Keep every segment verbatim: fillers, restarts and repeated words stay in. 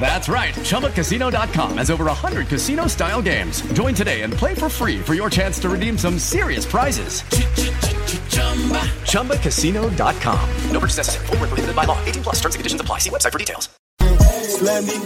That's right. Chumba Casino dot com has over one hundred casino-style games. Join today and play for free for your chance to redeem some serious prizes. Chumba Casino dot com. No purchase necessary. Void where prohibited by law. eighteen plus. Terms and conditions apply. See website for details. Slammy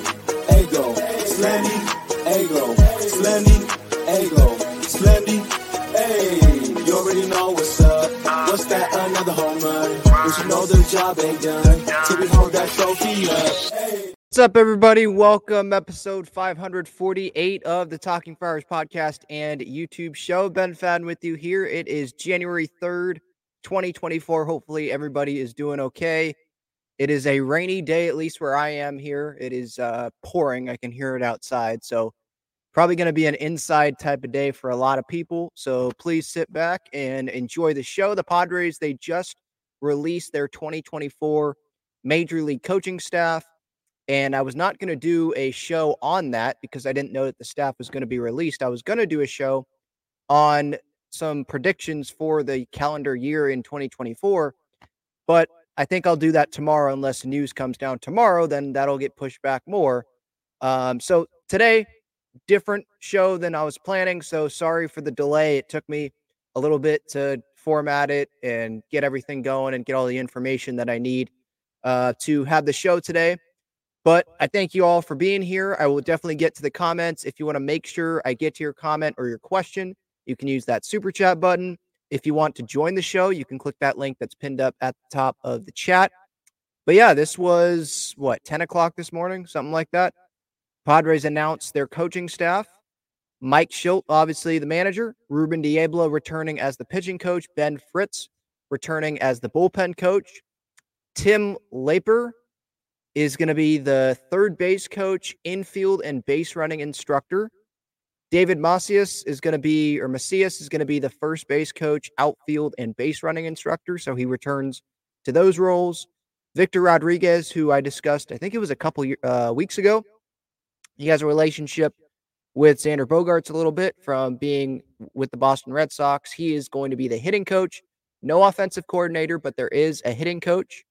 Ego. Slammy Ego. Slammy Ego. Slammy. Hey, you already know what's up. What's that? Another home run. But you know the job ain't done till we hold that trophy up. Hey. What's up, everybody? Welcome, episode five forty-eight of the Talking Friars podcast and YouTube show. Ben Fadden with you here. It is January third, twenty twenty-four. Hopefully, everybody is doing okay. It is a rainy day, at least where I am here. It is uh, pouring. I can hear it outside. So, probably going to be an inside type of day for a lot of people. So, please sit back and enjoy the show. The Padres, they just released their twenty twenty-four Major League coaching staff. And I was not going to do a show on that because I didn't know that the staff was going to be released. I was going to do a show on some predictions for the calendar year in twenty twenty-four, but I think I'll do that tomorrow unless news comes down tomorrow, then that'll get pushed back more. Um, so today, different show than I was planning. So sorry for the delay. It took me a little bit to format it and get everything going and get all the information that I need uh, to have the show today. But I thank you all for being here. I will definitely get to the comments. If you want to make sure I get to your comment or your question, you can use that super chat button. If you want to join the show, you can click that link that's pinned up at the top of the chat. But yeah, this was, what, ten o'clock this morning? Something like that. Padres announced their coaching staff. Mike Schilt, obviously the manager. Ruben Niebla returning as the pitching coach. Ben Fritz returning as the bullpen coach. Tim Leiper is going to be the third base coach, infield and base running instructor. David Macias is going to be, or Macias is going to be the first base coach, outfield and base running instructor. So he returns to those roles. Victor Rodriguez, who I discussed, I think it was a couple uh, weeks ago. He has a relationship with Xander Bogaerts a little bit from being with the Boston Red Sox. He is going to be the hitting coach, no offensive coordinator, but there is a hitting coach.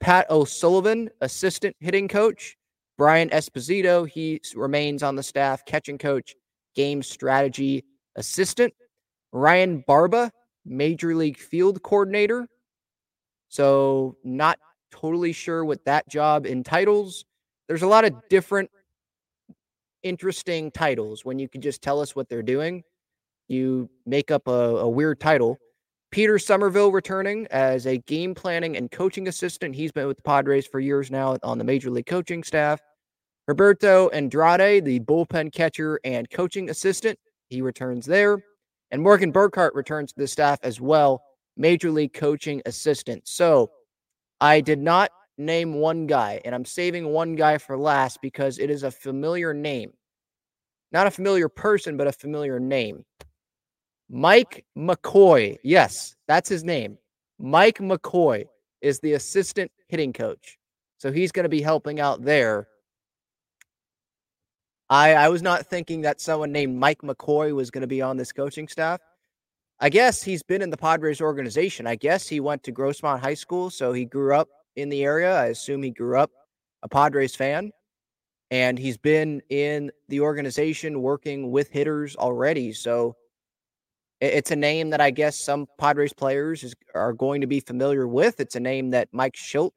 Pat O'Sullivan, assistant hitting coach. Brian Esposito, he remains on the staff, catching coach, game strategy assistant. Ryan Barba, Major League field coordinator. So not totally sure what that job entitles. There's a lot of different interesting titles when you can just tell us what they're doing. You make up a, a weird title. Peter Somerville returning as a game planning and coaching assistant. He's been with the Padres for years now on the Major League coaching staff. Roberto Andrade, the bullpen catcher and coaching assistant. He returns there. And Morgan Burkhart returns to the staff as well, Major League coaching assistant. So I did not name one guy, and I'm saving one guy for last because it is a familiar name. Not a familiar person, but a familiar name. Mike McCoy. Yes, that's his name. Mike McCoy is the assistant hitting coach. So he's going to be helping out there. I, I was not thinking that someone named Mike McCoy was going to be on this coaching staff. I guess he's been in the Padres organization. I guess he went to Grossmont High School, so he grew up in the area. I assume he grew up a Padres fan. And he's been in the organization working with hitters already. So it's a name that I guess some Padres players is, are going to be familiar with. It's a name that Mike Schilt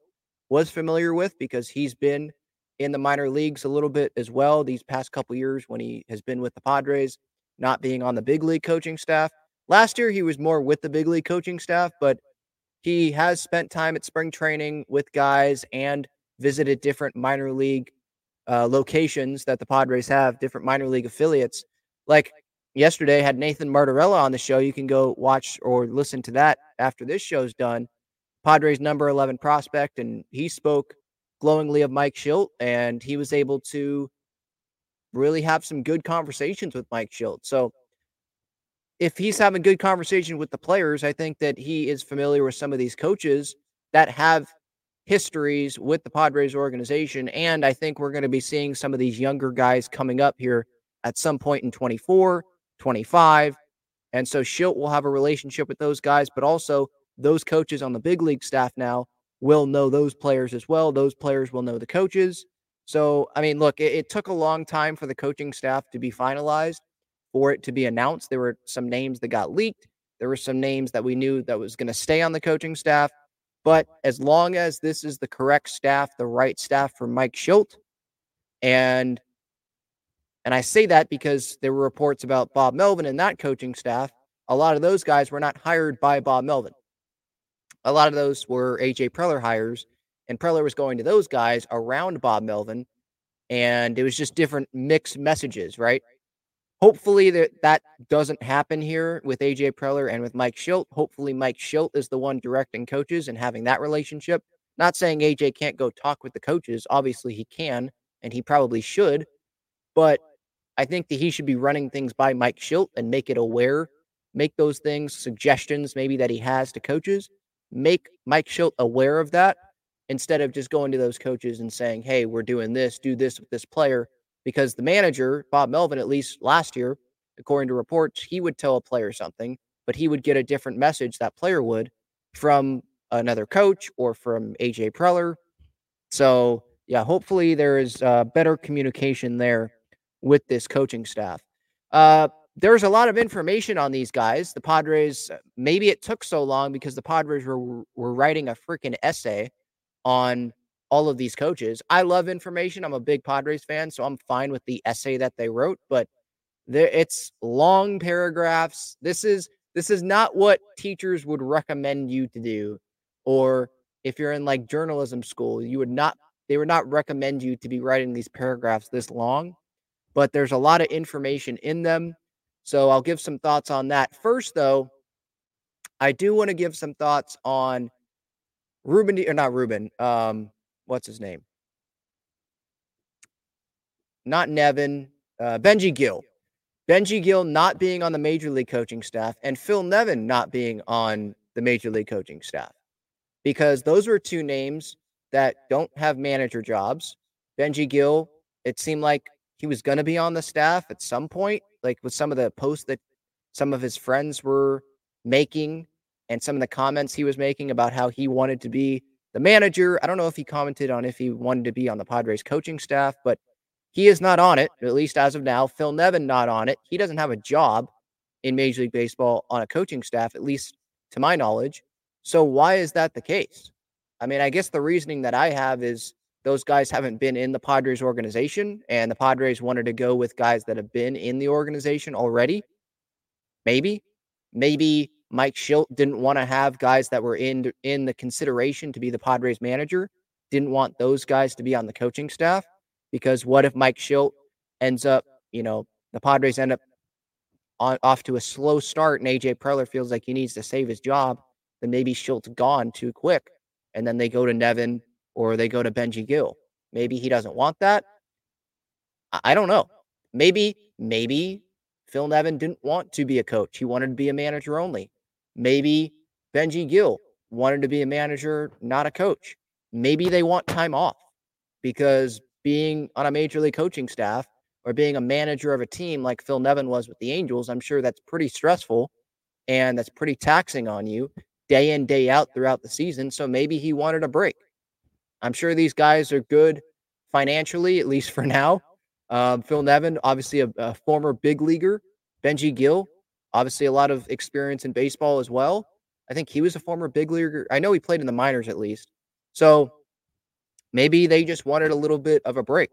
was familiar with because he's been in the minor leagues a little bit as well these past couple years when he has been with the Padres, not being on the big league coaching staff. Last year, he was more with the big league coaching staff, but he has spent time at spring training with guys and visited different minor league Uh, locations that the Padres have, different minor league affiliates. Like yesterday, had Nathan Martorella on the show. You can go watch or listen to that after this show's done. Padres number eleven prospect, and he spoke glowingly of Mike Schilt, and he was able to really have some good conversations with Mike Schilt. So if he's having good conversation with the players, I think that he is familiar with some of these coaches that have histories with the Padres organization. And I think we're going to be seeing some of these younger guys coming up here at some point in twenty-four, twenty-five. And so Schilt will have a relationship with those guys, but also those coaches on the big league staff now will know those players as well. Those players will know the coaches. So, I mean, look, it, it took a long time for the coaching staff to be finalized, for it to be announced. There were some names that got leaked. There were some names that we knew that was going to stay on the coaching staff. But as long as this is the correct staff, the right staff for Mike Schilt, and and I say that because there were reports about Bob Melvin and that coaching staff, a lot of those guys were not hired by Bob Melvin. A lot of those were A J. Preller hires, and Preller was going to those guys around Bob Melvin, and it was just different mixed messages, right? Hopefully that, that doesn't happen here with A J. Preller and with Mike Schilt. Hopefully Mike Schilt is the one directing coaches and having that relationship. Not saying A J can't go talk with the coaches. Obviously he can, and he probably should. But I think that he should be running things by Mike Schilt and make it aware, make those things, suggestions maybe that he has to coaches, make Mike Schilt aware of that instead of just going to those coaches and saying, hey, we're doing this, do this with this player. Because the manager, Bob Melvin, at least last year, according to reports, he would tell a player something, but he would get a different message, that player would, from another coach or from A J. Preller. So, yeah, hopefully there is uh, better communication there with this coaching staff. Uh, there's a lot of information on these guys. The Padres, maybe it took so long because the Padres were, were writing a freaking essay on all of these coaches. I love information. I'm a big Padres fan, so I'm fine with the essay that they wrote, but there, it's long paragraphs. This is, this is not what teachers would recommend you to do. Or if you're in like journalism school, you would not, they would not recommend you to be writing these paragraphs this long, but there's a lot of information in them. So I'll give some thoughts on that. First though, I do want to give some thoughts on Ruben, or not Ruben, um, what's his name? Not Nevin, uh, Benji Gill. Benji Gill not being on the Major League coaching staff and Phil Nevin not being on the Major League coaching staff, because those were two names that don't have manager jobs. Benji Gill, it seemed like he was going to be on the staff at some point, like with some of the posts that some of his friends were making and some of the comments he was making about how he wanted to be the manager. I don't know if he commented on if he wanted to be on the Padres coaching staff, but he is not on it, at least as of now. Phil Nevin not on it. He doesn't have a job in Major League Baseball on a coaching staff, at least to my knowledge. So why is that the case? I mean, I guess the reasoning that I have is those guys haven't been in the Padres organization, and the Padres wanted to go with guys that have been in the organization already. Maybe, maybe Mike Schilt didn't want to have guys that were in, in the consideration to be the Padres manager, didn't want those guys to be on the coaching staff, because what if Mike Schilt ends up, you know, the Padres end up on, off to a slow start and A J. Preller feels like he needs to save his job, then maybe Schilt's gone too quick. And then they go to Nevin or they go to Benji Gill. Maybe he doesn't want that. I don't know. Maybe, maybe Phil Nevin didn't want to be a coach. He wanted to be a manager only. Maybe Benji Gill wanted to be a manager, not a coach. Maybe they want time off because being on a major league coaching staff or being a manager of a team like Phil Nevin was with the Angels, I'm sure that's pretty stressful and that's pretty taxing on you day in, day out throughout the season. So maybe he wanted a break. I'm sure these guys are good financially, at least for now. Um, Phil Nevin, obviously a, a former big leaguer. Benji Gill, obviously a lot of experience in baseball as well. I think he was a former big leaguer. I know he played in the minors at least. So maybe they just wanted a little bit of a break.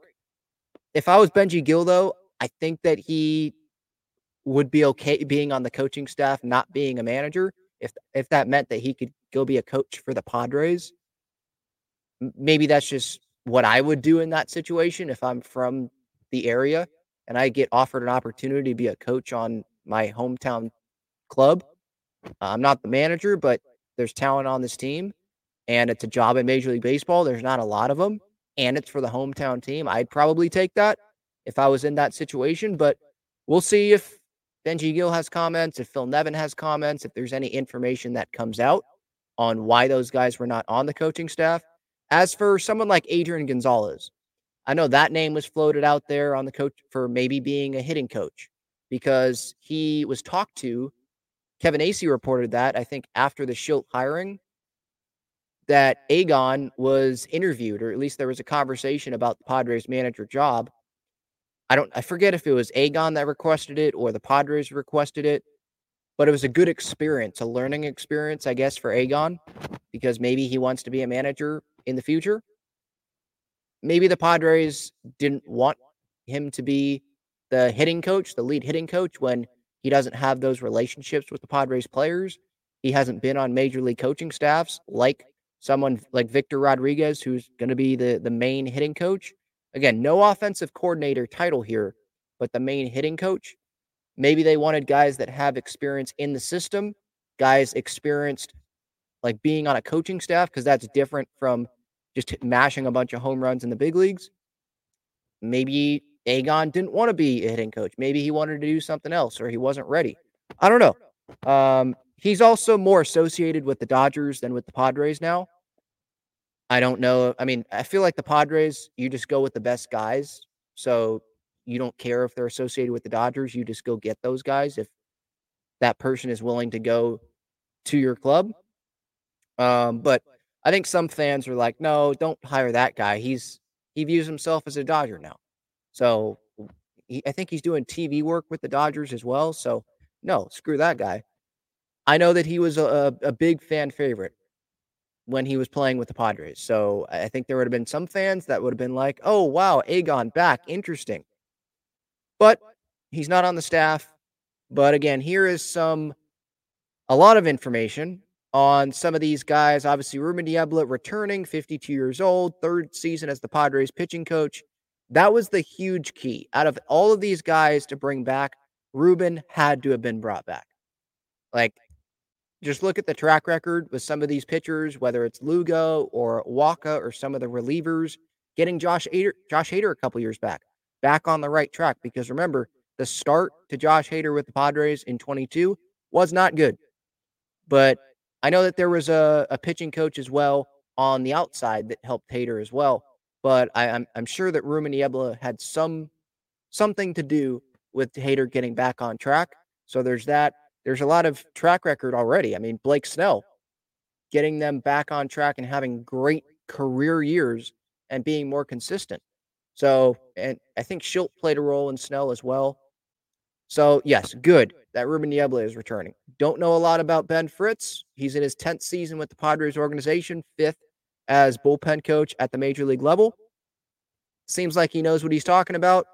If I was Benji Gill, though, I think that he would be okay being on the coaching staff, not being a manager, if if that meant that he could go be a coach for the Padres. Maybe that's just what I would do in that situation if I'm from the area and I get offered an opportunity to be a coach on my hometown club. Uh, I'm not the manager, but there's talent on this team and it's a job in Major League Baseball. There's not a lot of them and it's for the hometown team. I'd probably take that if I was in that situation, but we'll see if Benji Gill has comments, if Phil Nevin has comments, if there's any information that comes out on why those guys were not on the coaching staff. As for someone like Adrian Gonzalez, I know that name was floated out there on the coach for maybe being a hitting coach because he was talked to. Kevin Acey reported that, I think, after the Schilt hiring, that Agon was interviewed, or at least there was a conversation about the Padres manager job. I don't, I forget if it was Agon that requested it or the Padres requested it, but it was a good experience, a learning experience, I guess, for Agon, because maybe he wants to be a manager in the future. Maybe the Padres didn't want him to be the hitting coach, the lead hitting coach, when he doesn't have those relationships with the Padres players. He hasn't been on major league coaching staffs like someone like Victor Rodriguez, who's going to be the, the main hitting coach. Again, no offensive coordinator title here, but the main hitting coach. Maybe they wanted guys that have experience in the system, guys experienced like being on a coaching staff, because that's different from just mashing a bunch of home runs in the big leagues. Maybe Agon didn't want to be a hitting coach. Maybe he wanted to do something else or he wasn't ready. I don't know. Um, he's also more associated with the Dodgers than with the Padres now. I don't know. I mean, I feel like the Padres, you just go with the best guys. So you don't care if they're associated with the Dodgers. You just go get those guys if that person is willing to go to your club. Um, but I think some fans are like, no, don't hire that guy. He's he views himself as a Dodger now. So he, I think he's doing T V work with the Dodgers as well. So no, screw that guy. I know that he was a, a big fan favorite when he was playing with the Padres. So I think there would have been some fans that would have been like, oh, wow, Agon back. Interesting. But he's not on the staff. But again, here is some a lot of information on some of these guys. Obviously, Ruben Niebla returning, fifty-two years old, third season as the Padres pitching coach. That was the huge key. Out of all of these guys to bring back, Ruben had to have been brought back. Like, just look at the track record with some of these pitchers, whether it's Lugo or Waka or some of the relievers, getting Josh Hader, Josh Hader a couple years back, back on the right track. Because remember, the start to Josh Hader with the Padres in twenty-two was not good. But I know that there was a, a pitching coach as well on the outside that helped Hader as well, but I, I'm I'm sure that Ruben Niebla had some something to do with Hader getting back on track. So there's that. There's a lot of track record already. I mean, Blake Snell, getting them back on track and having great career years and being more consistent. So, and I think Schilt played a role in Snell as well. So, yes, good that Ruben Niebla is returning. Don't know a lot about Ben Fritz. He's in his tenth season with the Padres organization, fifth as bullpen coach at the major league level. Seems like he knows what he's talking about.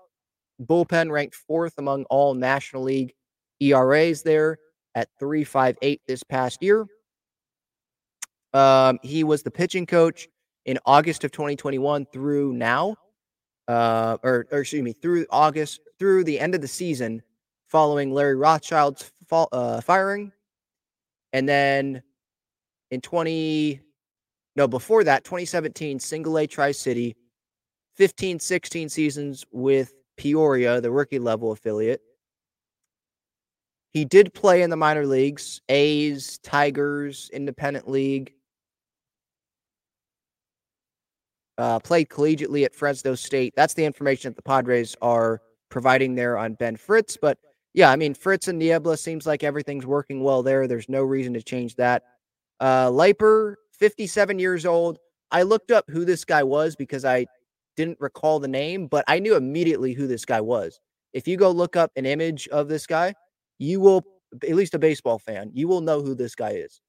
Bullpen ranked fourth among all National League E R As there at three point five eight this past year. Um, he was the pitching coach in August of twenty twenty-one through now, uh, or, or excuse me, through August, through the end of the season, following Larry Rothschild's fall, uh, firing. And then in 20, No, before that, twenty seventeen, Single-A Tri-City, fifteen sixteen seasons with Peoria, the rookie-level affiliate. He did play in the minor leagues, A's, Tigers, Independent League. Uh, played collegiately at Fresno State. That's the information that the Padres are providing there on Ben Fritz. But, yeah, I mean, Fritz and Niebla seems like everything's working well there. There's no reason to change that. Uh, Leiper, fifty-seven years old. I looked up who this guy was because I didn't recall the name, but I knew immediately who this guy was. If you go look up an image of this guy, you will, at least a baseball fan, you will know who this guy is.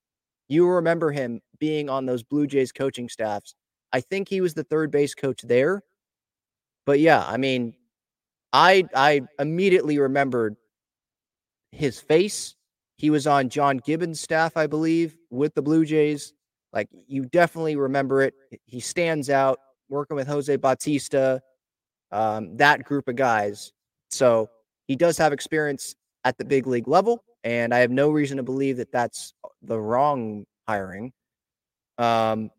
You will remember him being on those Blue Jays coaching staffs. I think he was the third base coach there. But yeah, I mean, I I immediately remembered his face. He was on John Gibbons' staff, I believe, with the Blue Jays. Like, you definitely remember it. He stands out working with Jose Bautista, um, that group of guys. So he does have experience at the big league level, and I have no reason to believe that that's the wrong hiring. Um,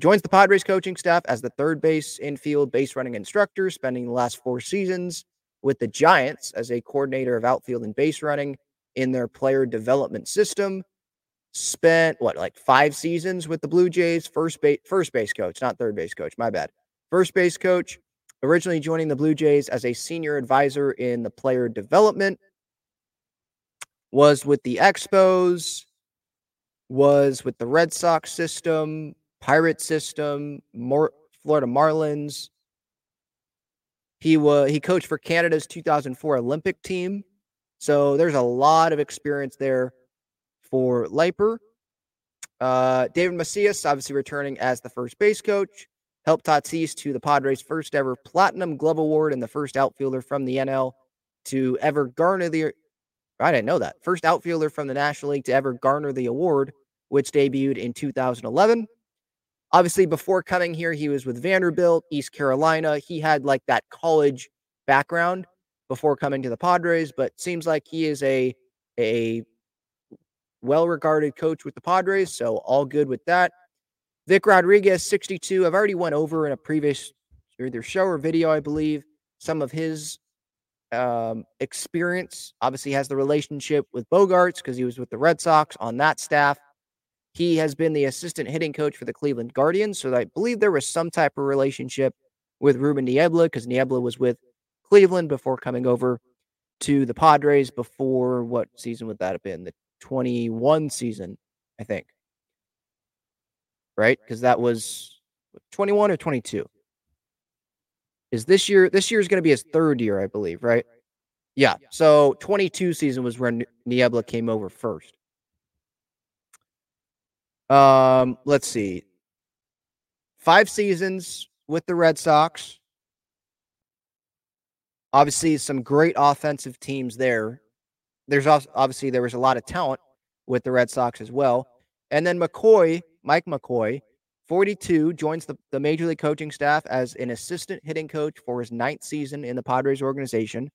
joins the Padres coaching staff as the third base infield base running instructor, spending the last four seasons with the Giants as a coordinator of outfield and base running in their player development system. Spent, what, like five seasons with the Blue Jays, first base, first base coach, not third base coach, my bad. First base coach, originally joining the Blue Jays as a senior advisor in the player development, was with the Expos, was with the Red Sox system, Pirate system, Mar- Florida Marlins. He was, he coached for Canada's two thousand four Olympic team. So there's a lot of experience there for Leiper. Uh, David Macias, obviously returning as the first base coach, helped Tatis to the Padres' first ever Platinum Glove Award and the first outfielder from the N L to ever garner the, I didn't know that, first outfielder from the National League to ever garner the award, which debuted in two thousand eleven. Obviously, before coming here, he was with Vanderbilt, East Carolina. He had like that college background before coming to the Padres, but seems like he is a, a well-regarded coach with the Padres, so all good with that. Vic Rodriguez, sixty-two. I've already went over in a previous either show or video, I believe, some of his um, experience. Obviously has the relationship with Bogarts because he was with the Red Sox on that staff. He has been the assistant hitting coach for the Cleveland Guardians, so I believe there was some type of relationship with Ruben Niebla because Niebla was with Cleveland before coming over to the Padres before, what season would that have been? The twenty-one season, I think, right? Because that was twenty-one or twenty-two. Is this year, this year is going to be his third year, I believe, right? Yeah, so twenty-two season was when Niebla came over first. Um, let's see. Five seasons with the Red Sox. Obviously, some great offensive teams there. There's also, obviously, there was a lot of talent with the Red Sox as well. And then McCoy, Mike McCoy, forty-two, joins the, the Major League coaching staff as an assistant hitting coach for his ninth season in the Padres organization,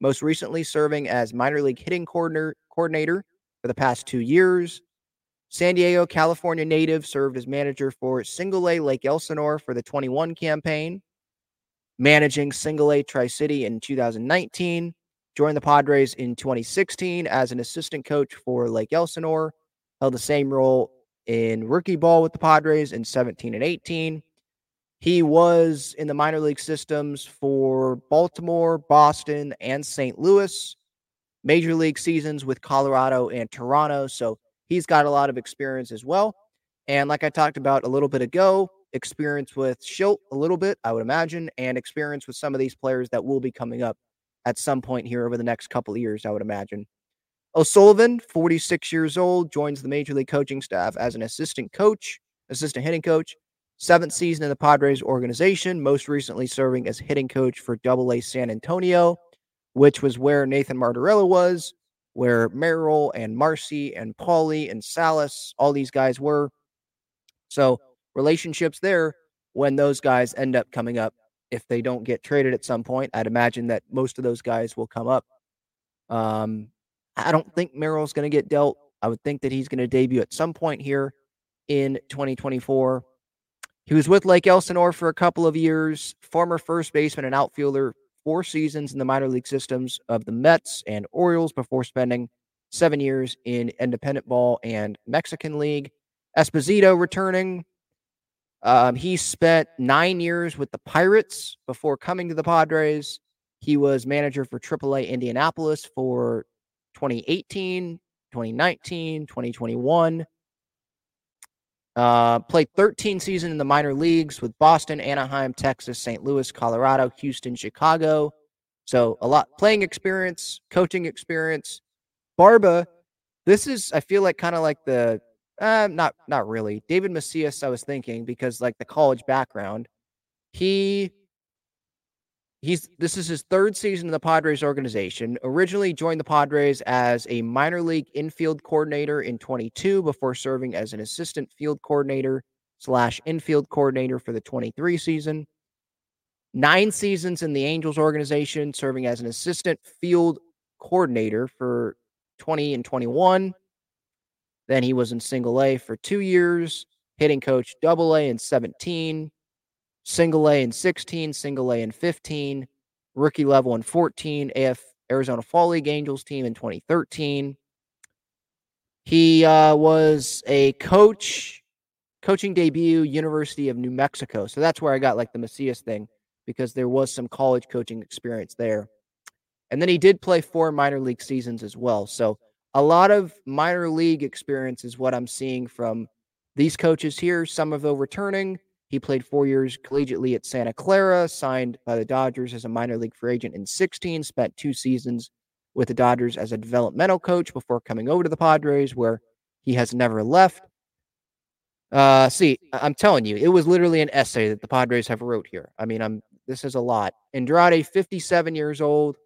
most recently serving as minor league hitting coordinator, coordinator for the past two years. San Diego, California native, served as manager for Single-A Lake Elsinore for the twenty-one campaign, managing Single-A Tri-City in two thousand nineteen. Joined the Padres in twenty sixteen as an assistant coach for Lake Elsinore. Held the same role in rookie ball with the Padres in seventeen and eighteen. He was in the minor league systems for Baltimore, Boston, and Saint Louis. Major league seasons with Colorado and Toronto. So he's got a lot of experience as well. And like I talked about a little bit ago, experience with Schilt a little bit, I would imagine, and experience with some of these players that will be coming up at some point here over the next couple of years, I would imagine. O'Sullivan, forty-six years old, joins the Major League coaching staff as an assistant coach, assistant hitting coach, seventh season in the Padres organization, most recently serving as hitting coach for double A San Antonio, which was where Nathan Martorella was, where Merrill and Marcy and Pauly and Salas, all these guys were. So relationships there when those guys end up coming up. If they don't get traded at some point, I'd imagine that most of those guys will come up. Um, I don't think Merrill's going to get dealt. I would think that he's going to debut at some point here. in twenty twenty-four. He was with Lake Elsinore for a couple of years, former first baseman and outfielder, four seasons in the minor league systems of the Mets and Orioles before spending seven years in independent ball and Mexican League. Esposito returning. Um, he spent nine years with the Pirates before coming to the Padres. He was manager for triple A Indianapolis for twenty eighteen, twenty nineteen, twenty twenty-one. Uh, played thirteen seasons in the minor leagues with Boston, Anaheim, Texas, Saint Louis, Colorado, Houston, Chicago. So a lot playing experience, coaching experience. Barba, this is, I feel like kind of like the, uh, not not really. David Macias, I was thinking, because like the college background, he... He's this is his third season in the Padres organization. Originally joined the Padres as a minor league infield coordinator in twenty-two before serving as an assistant field coordinator slash infield coordinator for the twenty-three season. Nine seasons in the Angels organization, serving as an assistant field coordinator for twenty and twenty-one. Then he was in single A for two years, hitting coach double A in seventeen. Single A in sixteen, single A in fifteen, rookie level in fourteen, A F Arizona Fall League Angels team in twenty thirteen. He uh, was a coach, coaching debut, University of New Mexico. So that's where I got like the Macias thing, because there was some college coaching experience there. And then he did play four minor league seasons as well. So a lot of minor league experience is what I'm seeing from these coaches here. Somerville returning. He played four years collegiately at Santa Clara, signed by the Dodgers as a minor league free agent in sixteen, spent two seasons with the Dodgers as a developmental coach before coming over to the Padres, where he has never left. Uh, see, I'm telling you, it was literally an essay that the Padres have wrote here. I mean, I'm this is a lot. Andrade, fifty-seven years old,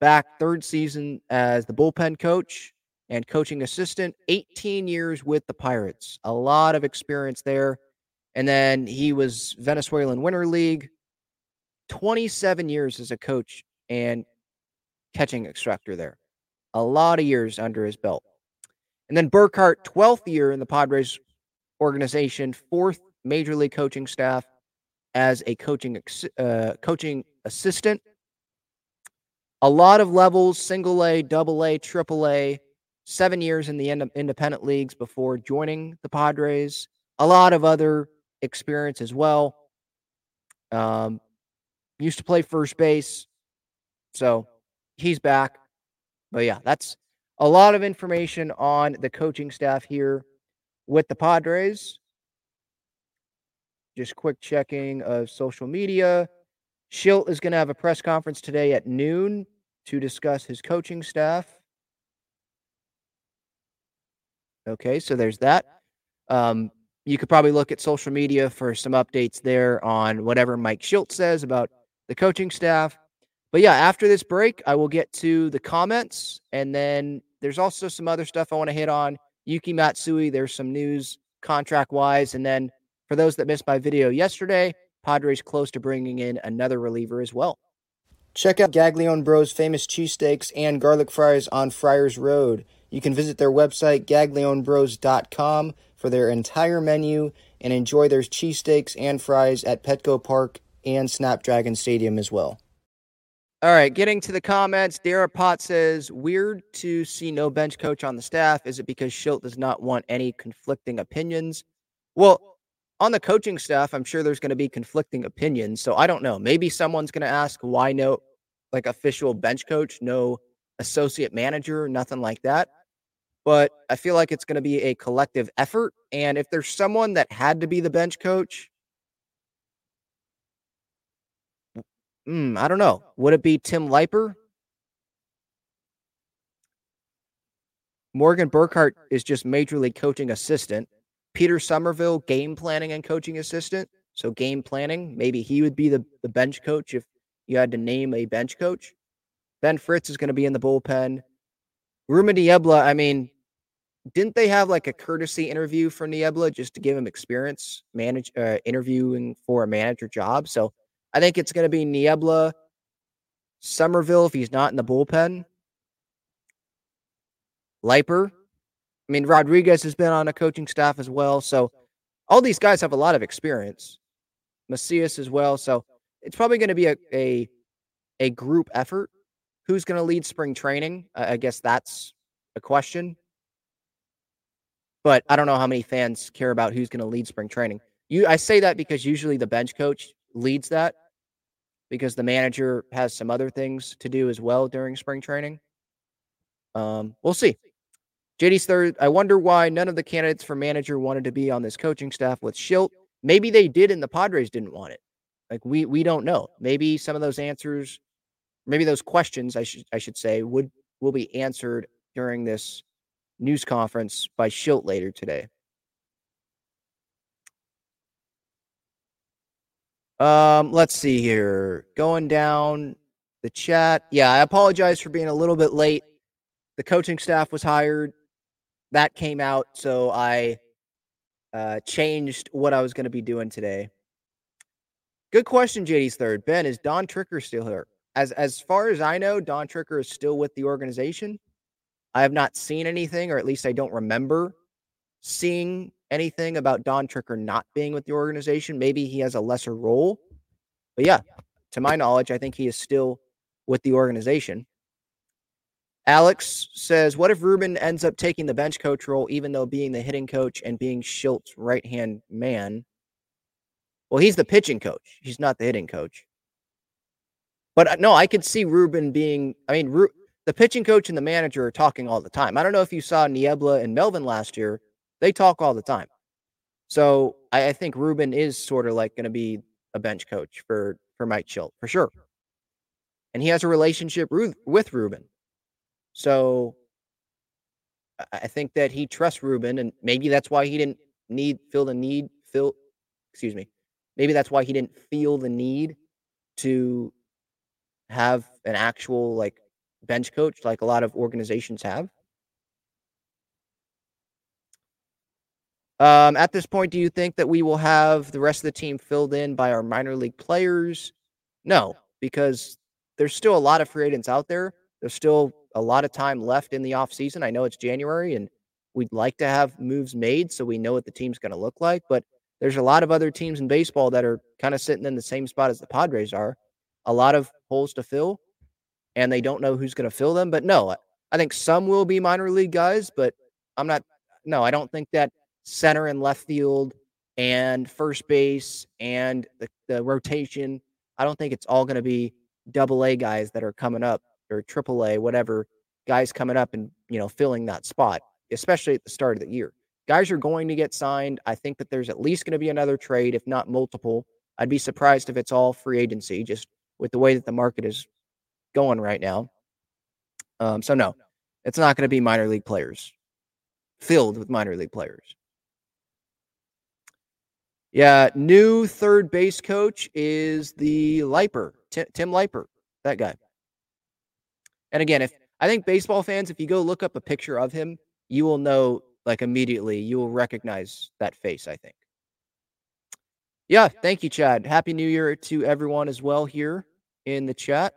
back third season as the bullpen coach and coaching assistant, eighteen years with the Pirates. A lot of experience there. And then he was Venezuelan Winter League, twenty-seven years as a coach and catching instructor there. A lot of years under his belt. And then Burkhart, twelfth year in the Padres organization, fourth major league coaching staff as a coaching uh, coaching assistant. A lot of levels, single A, double A, triple A, seven years in the ind- independent leagues before joining the Padres. A lot of other experience as well. Um, used to play first base, so he's back. But yeah, that's a lot of information on the coaching staff here with the Padres. Just quick checking of social media. Schilt is going to have a press conference today at noon to discuss his coaching staff. Okay, so there's that. Um, You could probably look at social media for some updates there on whatever Mike Schilt says about the coaching staff. But yeah, after this break, I will get to the comments. And then there's also some other stuff I want to hit on. Yuki Matsui, there's some news contract-wise. And then for those that missed my video yesterday, Padres close to bringing in another reliever as well. Check out Gaglione Bros' famous cheesesteaks and garlic fries on Friars Road. You can visit their website, gaglione bros dot com, for their entire menu and enjoy their cheesesteaks and fries at Petco Park and Snapdragon Stadium as well. All right, getting to the comments, Dara Pot says, weird to see no bench coach on the staff. Is it because Schilt does not want any conflicting opinions? Well, on the coaching staff, I'm sure there's going to be conflicting opinions, so I don't know. Maybe someone's going to ask why no like official bench coach, no associate manager, nothing like that. But I feel like it's going to be a collective effort. And if there's someone that had to be the bench coach, mm, I don't know. Would it be Tim Leiper? Morgan Burkhart is just major league coaching assistant. Peter Somerville, game planning and coaching assistant. So game planning, maybe he would be the, the bench coach if you had to name a bench coach. Ben Fritz is going to be in the bullpen. Ruben Niebla, I mean, didn't they have like a courtesy interview for Niebla just to give him experience manage uh, interviewing for a manager job? So I think it's going to be Niebla, Somerville if he's not in the bullpen, Leiper, I mean, Rodriguez has been on a coaching staff as well. So all these guys have a lot of experience. Macias as well. So it's probably going to be a, a, a group effort. Who's going to lead spring training? Uh, I guess that's a question. But I don't know how many fans care about who's going to lead spring training. You, I say that because usually the bench coach leads that because the manager has some other things to do as well during spring training. Um, we'll see. J D's third, I wonder why none of the candidates for manager wanted to be on this coaching staff with Schilt. Maybe they did and the Padres didn't want it. Like, we we don't know. Maybe some of those answers, maybe those questions, I should I should say, would will be answered during this news conference by Schilt later today. Um, let's see here. Going down the chat. Yeah, I apologize for being a little bit late. The coaching staff was hired. That came out, so I uh, changed what I was going to be doing today. Good question, J D's third. Ben, is Don Tricker still here? As as far as I know, Don Tricker is still with the organization. I have not seen anything, or at least I don't remember seeing anything about Don Tricker not being with the organization. Maybe he has a lesser role. But yeah, to my knowledge, I think he is still with the organization. Alex says, what if Ruben ends up taking the bench coach role, even though being the hitting coach and being Schilt's right-hand man? Well, he's the pitching coach. He's not the hitting coach. But no, I could see Ruben being, I mean, Ru- the pitching coach and the manager are talking all the time. I don't know if you saw Niebla and Melvin last year. They talk all the time. So I, I think Ruben is sort of like going to be a bench coach for, for Mike Schilt, for sure. And he has a relationship Ru- with Ruben. So I think that he trusts Ruben, and maybe that's why he didn't need feel the need feel excuse me. Maybe that's why he didn't feel the need to have an actual like bench coach like a lot of organizations have. Um, at this point, do you think that we will have the rest of the team filled in by our minor league players? No, because there's still a lot of free agents out there. There's still a lot of time left in the offseason. I know it's January, and we'd like to have moves made so we know what the team's going to look like, but there's a lot of other teams in baseball that are kind of sitting in the same spot as the Padres are. A lot of holes to fill, and they don't know who's going to fill them. But no, I think some will be minor league guys, but I'm not – no, I don't think that center and left field and first base and the, the rotation, I don't think it's all going to be double A guys that are coming up. Or triple A, whatever, guys coming up and, you know, filling that spot, especially at the start of the year. Guys are going to get signed. I think that there's at least going to be another trade, if not multiple. I'd be surprised if it's all free agency, just with the way that the market is going right now. Um, so, no, it's not going to be minor league players, filled with minor league players. Yeah, new third base coach is the Leiper, T- Tim Leiper, that guy. And again, if I think baseball fans, if you go look up a picture of him, you will know, like, immediately, you will recognize that face, I think. Yeah, thank you, Chad. Happy New Year to everyone as well here in the chat.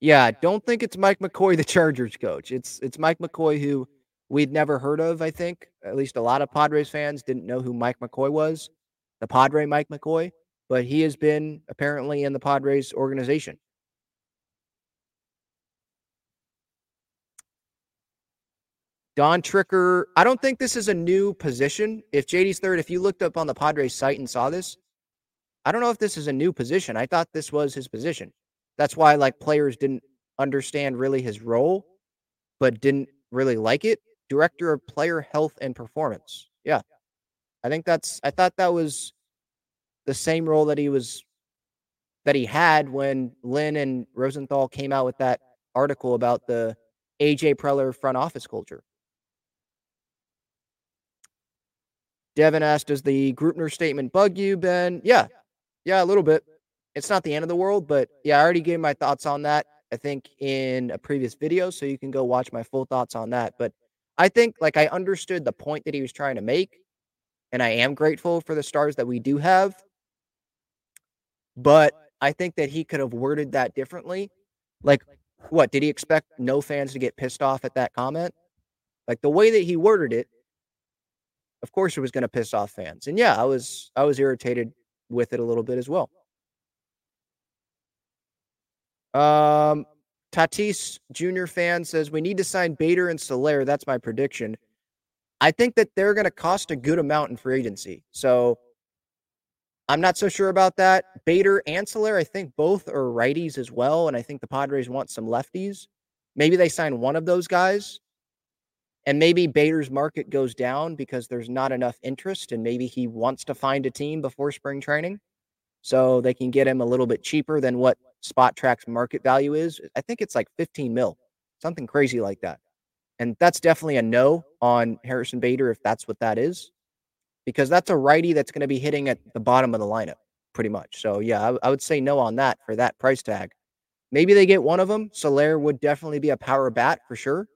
Yeah, don't think it's Mike McCoy, the Chargers coach. It's it's Mike McCoy, who we'd never heard of, I think. At least a lot of Padres fans didn't know who Mike McCoy was, the Padre Mike McCoy. But he has been apparently in the Padres organization. Don Tricker, I don't think this is a new position. If J D's third, if you looked up on the Padres site and saw this, I don't know if this is a new position. I thought this was his position. That's why, like, players didn't understand really his role, but didn't really like it. Director of Player Health and Performance. Yeah. I think that's, I thought that was the same role that he was, that he had when Lynn and Rosenthal came out with that article about the A J. Preller front office culture. Devin asked, does the Grupner statement bug you, Ben? Yeah. Yeah, a little bit. It's not the end of the world, but yeah, I already gave my thoughts on that, I think, in a previous video, so you can go watch my full thoughts on that. But I think, like, I understood the point that he was trying to make, and I am grateful for the stars that we do have. But I think that he could have worded that differently. Like, What, did he expect no fans to get pissed off at that comment? Like, the way that he worded it, of course it was going to piss off fans. And yeah, I was I was irritated with it a little bit as well. Um, Tatis Junior fan says, we need to sign Bader and Soler. That's my prediction. I think that they're going to cost a good amount in free agency. So I'm not so sure about that. Bader and Soler, I think both are righties as well. And I think the Padres want some lefties. Maybe they sign one of those guys. And maybe Bader's market goes down because there's not enough interest, and maybe he wants to find a team before spring training so they can get him a little bit cheaper than what SpotTrack's market value is. I think it's like fifteen mil, something crazy like that. And that's definitely a no on Harrison Bader if that's what that is, because that's a righty that's going to be hitting at the bottom of the lineup pretty much. So yeah, I, I would say no on that for that price tag. Maybe they get one of them. Soler would definitely be a power bat for sure.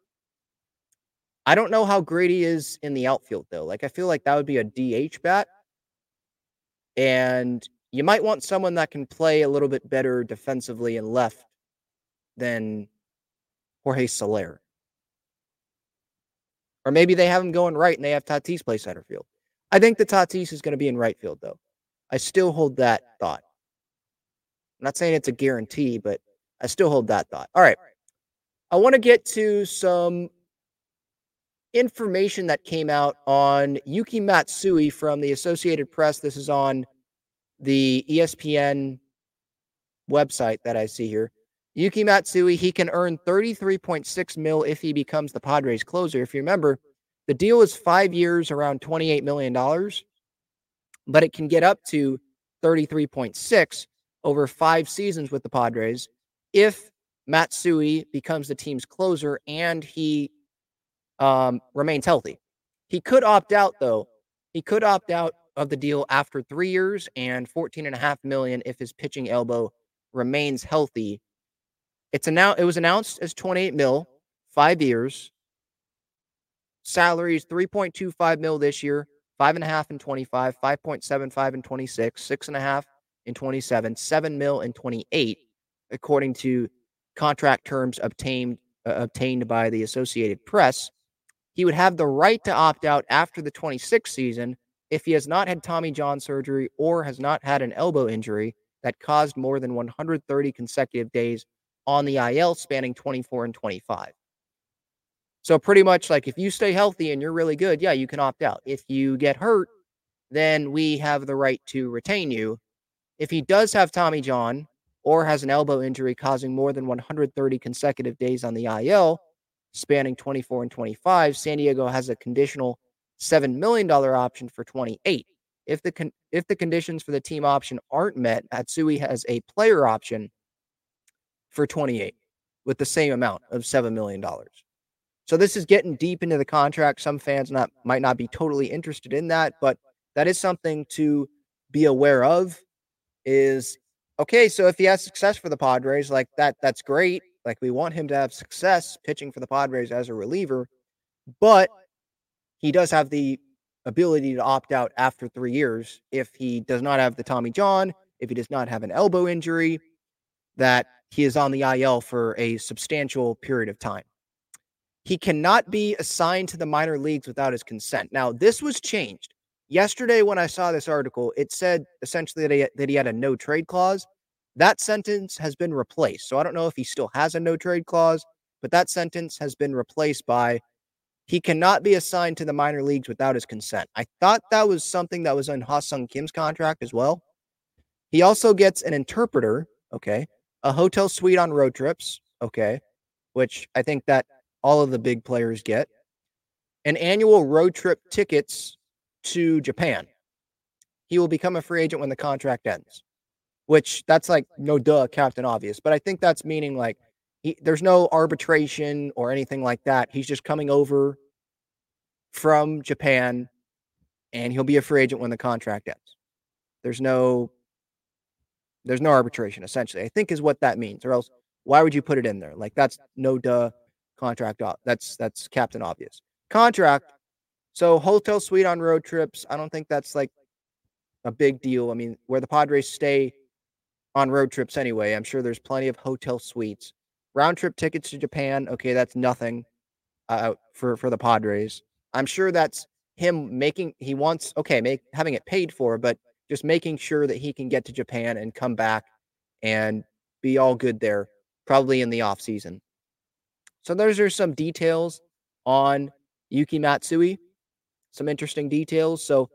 I don't know how great he is in the outfield, though. Like, I feel like that would be a D H bat. And you might want someone that can play a little bit better defensively and left than Jorge Soler. Or maybe they have him going right and they have Tatis play center field. I think the Tatis is going to be in right field, though. I still hold that thought. I'm not saying it's a guarantee, but I still hold that thought. All right. I want to get to some information that came out on Yuki Matsui from the Associated Press. This is on the E S P N website that I see here. Yuki Matsui, he can earn thirty-three point six mil if he becomes the Padres closer. If you remember, the deal is five years, around twenty-eight million dollars, but it can get up to thirty-three point six over five seasons with the Padres if Matsui becomes the team's closer and he Um, remains healthy. He could opt out, though. He could opt out of the deal after three years and fourteen and a half million if his pitching elbow remains healthy. It's annou- It was announced as twenty-eight mil, five years. Salaries three point two five mil this year, five and a half in twenty-five, five point seven five in twenty-six, six and a half in twenty-seven, seven mil in twenty-eight, according to contract terms obtained uh, obtained by the Associated Press. He would have the right to opt out after the twenty-six season if he has not had Tommy John surgery or has not had an elbow injury that caused more than one hundred thirty consecutive days on the I L spanning twenty-four and twenty-five. So pretty much, like, if you stay healthy and you're really good, yeah, you can opt out. If you get hurt, then we have the right to retain you. If he does have Tommy John or has an elbow injury causing more than one hundred thirty consecutive days on the I L, spanning twenty-four and twenty-five, San Diego has a conditional seven million dollars option for twenty-eight. If the con- if the conditions for the team option aren't met, Matsui has a player option for twenty-eight with the same amount of seven million dollars. So this is getting deep into the contract. Some fans not might not be totally interested in that, but that is something to be aware of is, okay, so if he has success for the Padres, like that, that's great. Like, we want him to have success pitching for the Padres as a reliever, but he does have the ability to opt out after three years if he does not have the Tommy John, if he does not have an elbow injury, that he is on the I L for a substantial period of time. He cannot be assigned to the minor leagues without his consent. Now, this was changed. Yesterday when I saw this article, it said essentially that he, that he had a no-trade clause. That sentence has been replaced. So I don't know if he still has a no-trade clause, but that sentence has been replaced by he cannot be assigned to the minor leagues without his consent. I thought that was something that was in Ha-Sung Kim's contract as well. He also gets an interpreter, okay, a hotel suite on road trips, okay, which I think that all of the big players get, and annual road trip tickets to Japan. He will become a free agent when the contract ends. Which that's like, no duh, Captain Obvious. But I think that's meaning like he, there's no arbitration or anything like that. He's just coming over from Japan and he'll be a free agent when the contract ends. There's no, there's no arbitration essentially, I think is what that means, or else why would you put it in there? Like, that's no duh contract. That's, that's Captain Obvious contract. So hotel suite on road trips. I don't think that's like a big deal. I mean, where the Padres stay on road trips anyway. I'm sure there's plenty of hotel suites Round trip tickets to Japan. Okay, that's nothing uh, for for the Padres. I'm sure that's him making. He wants okay, make having it paid for, but just making sure that he can get to Japan and come back and be all good there, probably in the off season. So those are some details on Yuki Matsui. Some interesting details. So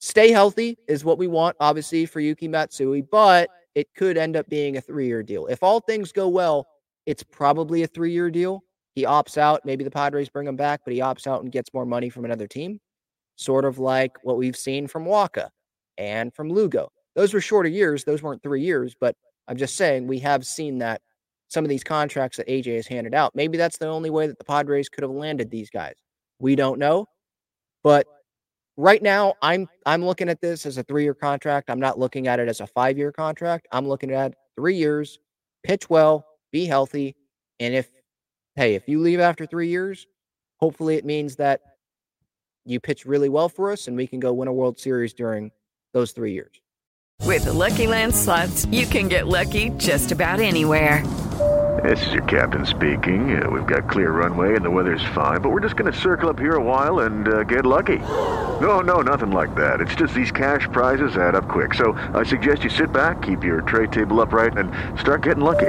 stay healthy is what we want, obviously, for Yuki Matsui, but it could end up being a three-year deal. If all things go well, it's probably a three-year deal. He opts out. Maybe the Padres bring him back, but he opts out and gets more money from another team, sort of like what we've seen from Waka and from Lugo. Those were shorter years. Those weren't three years, but I'm just saying we have seen that some of these contracts that A J has handed out. Maybe that's the only way that the Padres could have landed these guys. We don't know, but right now I'm I'm looking at this as a three-year contract. I'm not looking at it as a five-year contract. I'm looking at three years, pitch well, be healthy, and if, hey, if you leave after three years, hopefully it means that you pitch really well for us and we can go win a World Series during those three years. With the Lucky Land Slots, you can get lucky just about anywhere. This is your captain speaking. Uh, we've got clear runway and the weather's fine, but we're just going to circle up here a while and uh, get lucky. No, no, nothing like that. It's just these cash prizes add up quick. So I suggest you sit back, keep your tray table upright, and start getting lucky.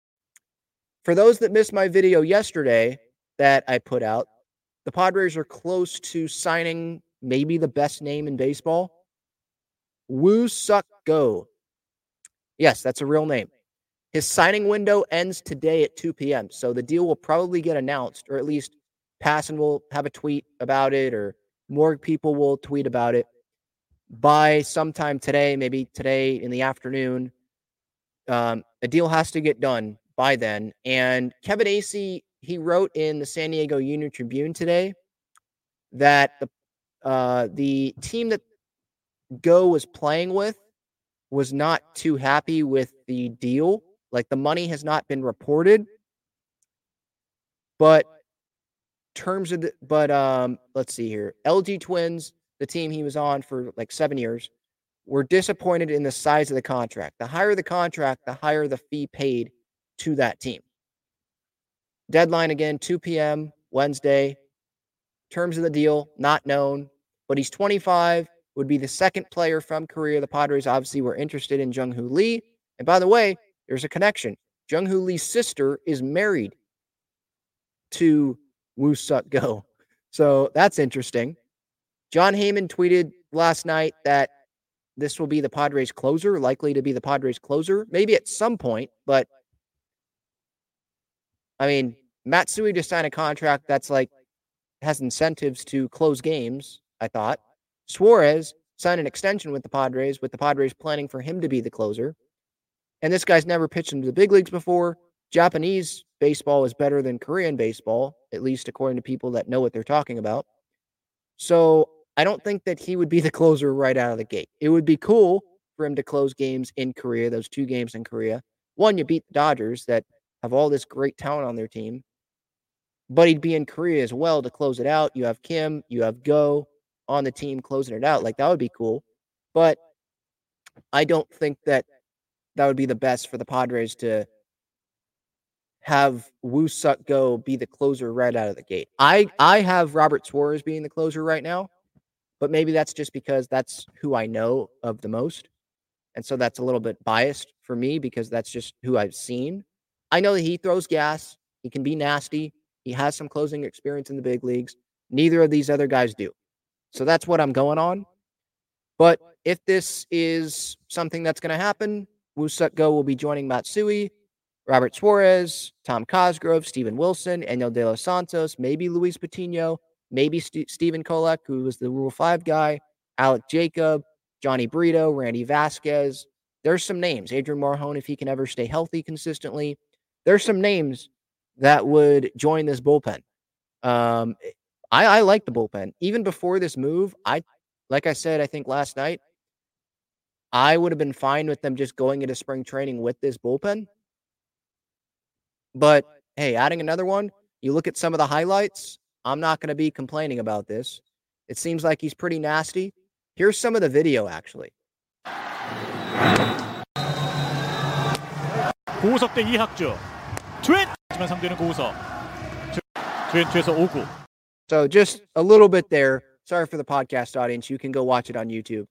For those that missed my video yesterday that I put out, the Padres are close to signing maybe the best name in baseball, Woo-Suk Go. Yes, that's a real name. His signing window ends today at two p.m., so the deal will probably get announced, or at least Passon will have a tweet about it, or more people will tweet about it by sometime today, maybe today in the afternoon. Um, a deal has to get done by then. And Kevin Acey, he wrote in the San Diego Union Tribune today that the uh, the team that Go was playing with was not too happy with the deal. Like, the money has not been reported, but terms of the, but um, let's see here. L G Twins, the team he was on for like seven years, were disappointed in the size of the contract. The higher the contract, the higher the fee paid to that team. Deadline again, two p.m. Wednesday. Terms of the deal, not known, but he's twenty-five, would be the second player from Korea. The Padres obviously were interested in Jung-Hoo Lee. And by the way, there's a connection. Jung-Hoo Lee's sister is married to Woo-Suk Go. So that's interesting. John Heyman tweeted last night that this will be the Padres closer, likely to be the Padres closer, maybe at some point, but I mean, Matsui just signed a contract that's like, has incentives to close games, I thought. Suarez signed an extension with the Padres, with the Padres planning for him to be the closer. And this guy's never pitched into the big leagues before. Japanese baseball is better than Korean baseball, at least according to people that know what they're talking about. So I don't think that he would be the closer right out of the gate. It would be cool for him to close games in Korea, those two games in Korea. One, you beat the Dodgers that have all this great talent on their team, but he'd be in Korea as well to close it out. You have Kim, you have Go on the team closing it out. Like, that would be cool. But I don't think that that would be the best for the Padres to have Woo-Suk Go be the closer right out of the gate. I, I have Robert Suarez being the closer right now, but maybe that's just because that's who I know of the most. And so that's a little bit biased for me because that's just who I've seen. I know that he throws gas. He can be nasty. He has some closing experience in the big leagues. Neither of these other guys do. So that's what I'm going on. But if this is something that's going to happen, Woo-Suk Go will be joining Matsui, Robert Suarez, Tom Cosgrove, Steven Wilson, Eniel De Los Santos, maybe Luis Patino, maybe St- Stephen Kolek, who was the Rule five guy, Alec Jacob, Johnny Brito, Randy Vasquez. There's some names. Adrian Marjón, if he can ever stay healthy consistently. There's some names that would join this bullpen. Um, I, I like the bullpen. Even before this move, I, like I said, I think last night, I would have been fine with them just going into spring training with this bullpen. But, hey, adding another one, you look at some of the highlights, I'm not going to be complaining about this. It seems like he's pretty nasty. Here's some of the video, actually. 고우석 대 이학주. So just a little bit there. Sorry for the podcast audience. You can go watch it on YouTube.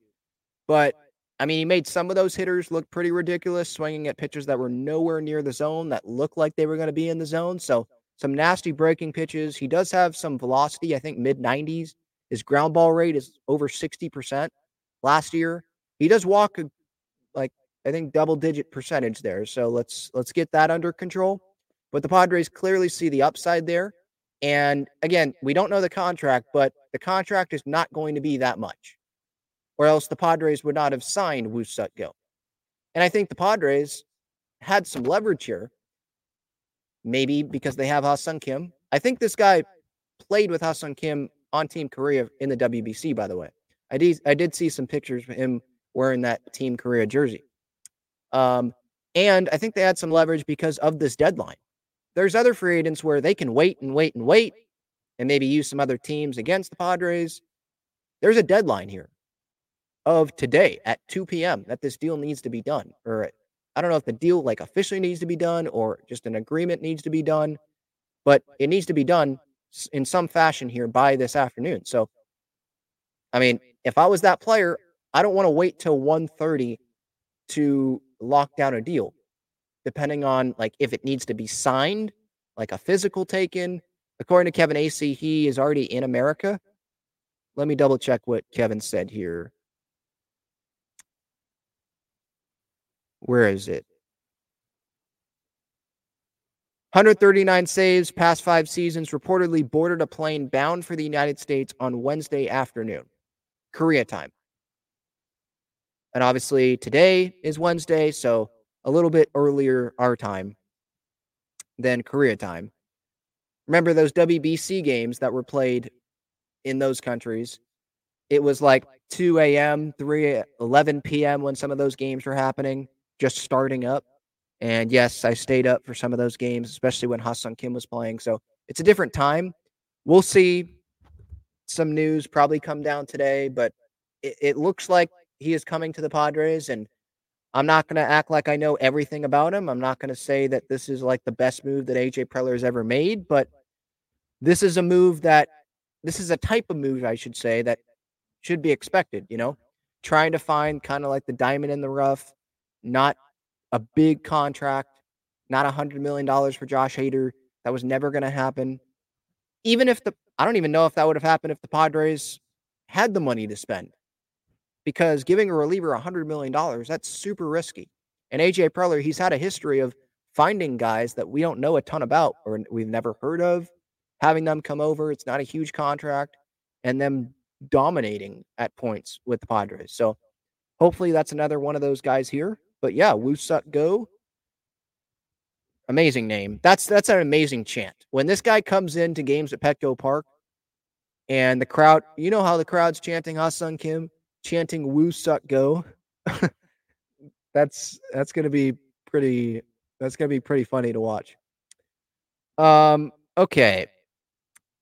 But, I mean, he made some of those hitters look pretty ridiculous, swinging at pitches that were nowhere near the zone that looked like they were going to be in the zone. So some nasty breaking pitches. He does have some velocity, I think mid nineties. His ground ball rate is over sixty percent last year. He does walk, like, I think double-digit percentage there. So let's let's get that under control. But the Padres clearly see the upside there. And again, we don't know the contract, but the contract is not going to be that much, or else the Padres would not have signed Woo-Suk Go. And I think the Padres had some leverage here, maybe because they have Ha-Sung Kim. I think this guy played with Ha-Sung Kim on Team Korea in the W B C, by the way. I did, I did see some pictures of him wearing that Team Korea jersey. Um, and I think they had some leverage because of this deadline. There's other free agents where they can wait and wait and wait and maybe use some other teams against the Padres. There's a deadline here of today at two p.m. that this deal needs to be done. Or I don't know if the deal like officially needs to be done or just an agreement needs to be done, but it needs to be done in some fashion here by this afternoon. So, I mean, if I was that player, I don't want to wait till one thirty to lock down a deal, depending on like if it needs to be signed, like a physical taken. According to Kevin Acey, he is already in America. Let me double check what Kevin said here. Where is it? one hundred thirty-nine saves, past five seasons, reportedly boarded a plane bound for the United States on Wednesday afternoon, Korea time. And obviously today is Wednesday, so a little bit earlier our time than Korea time. Remember those W B C games that were played in those countries? It was like two a.m., three, eleven p.m. when some of those games were happening, just starting up. And yes, I stayed up for some of those games, especially when Ha-Sung Kim was playing. So it's a different time. We'll see some news probably come down today, but it, it looks like he is coming to the Padres, and I'm not going to act like I know everything about him. I'm not going to say that this is like the best move that A J. Preller has ever made, but this is a move that, this is a type of move, I should say, that should be expected, you know? Trying to find kind of like the diamond in the rough, not a big contract, not one hundred million dollars for Josh Hader. That was never going to happen. Even if the, I don't even know if that would have happened if the Padres had the money to spend. Because giving a reliever one hundred million dollars, that's super risky. And A J. Preller, he's had a history of finding guys that we don't know a ton about or we've never heard of, having them come over. It's not a huge contract. And them dominating at points with the Padres. So hopefully that's another one of those guys here. But yeah, Woo-Suk Go. Amazing name. That's that's an amazing chant. When this guy comes into games at Petco Park and the crowd, you know how the crowd's chanting Ha-Sung Kim, chanting Woo-Suk Go. that's that's going to be pretty that's going to be pretty funny to watch. Um okay.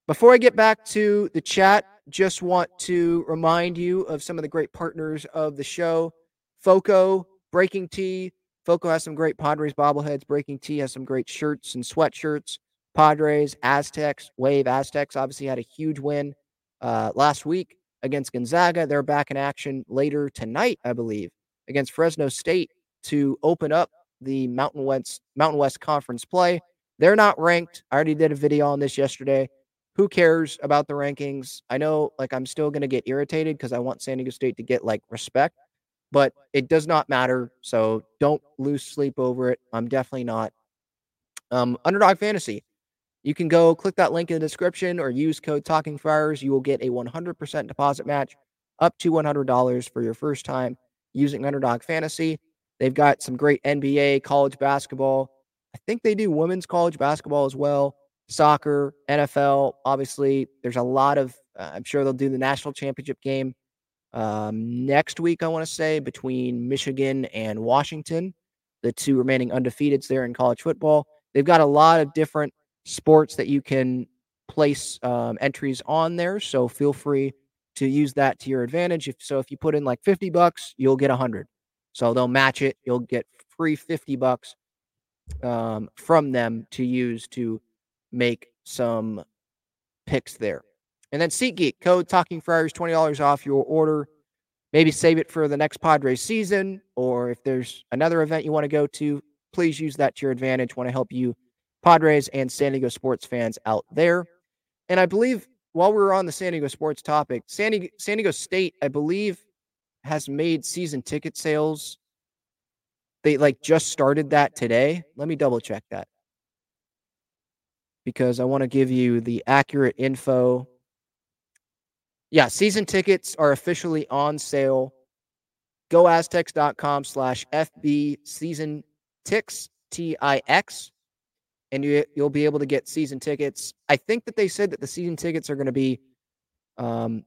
Before I get back to the chat, just want to remind you of some of the great partners of the show. Foco, Breaking Tea. Foco has some great Padres bobbleheads. Breaking Tea has some great shirts and sweatshirts. Padres, Aztecs, Wave. Aztecs obviously had a huge win uh, last week against Gonzaga. They're back in action later tonight, I believe, against Fresno State to open up the Mountain West, Mountain West Conference play. They're not ranked. I already did a video on this yesterday. Who cares about the rankings? I know, like, I'm still going to get irritated because I want San Diego State to get, like, respect, but it does not matter, so don't lose sleep over it. I'm definitely not. Um, Underdog Fantasy. You can go click that link in the description or use code Talking Friars. You will get a one hundred percent deposit match up to one hundred dollars for your first time using Underdog Fantasy. They've got some great N B A, college basketball. I think they do women's college basketball as well. Soccer, N F L, obviously, there's a lot of, uh, I'm sure they'll do the national championship game um, next week, I want to say, between Michigan and Washington, the two remaining undefeateds there in college football. They've got a lot of different sports that you can place um, entries on there, so feel free to use that to your advantage. If, so if you put in like fifty bucks, you'll get one hundred. So they'll match it. You'll get free fifty bucks um, from them to use to make some picks there. And then SeatGeek, code TalkingFriars, twenty dollars off your order. Maybe save it for the next Padres season, or if there's another event you want to go to, please use that to your advantage. Want to help you Padres and San Diego sports fans out there. And I believe while we were on the San Diego sports topic, San Diego, San Diego State, I believe, has made season ticket sales. They like just started that today. Let me double check that, because I want to give you the accurate info. Yeah, season tickets are officially on sale. GoAztecs.com slash FB season tix, T I X. And you, you'll be able to get season tickets. I think that they said that the season tickets are going to be um,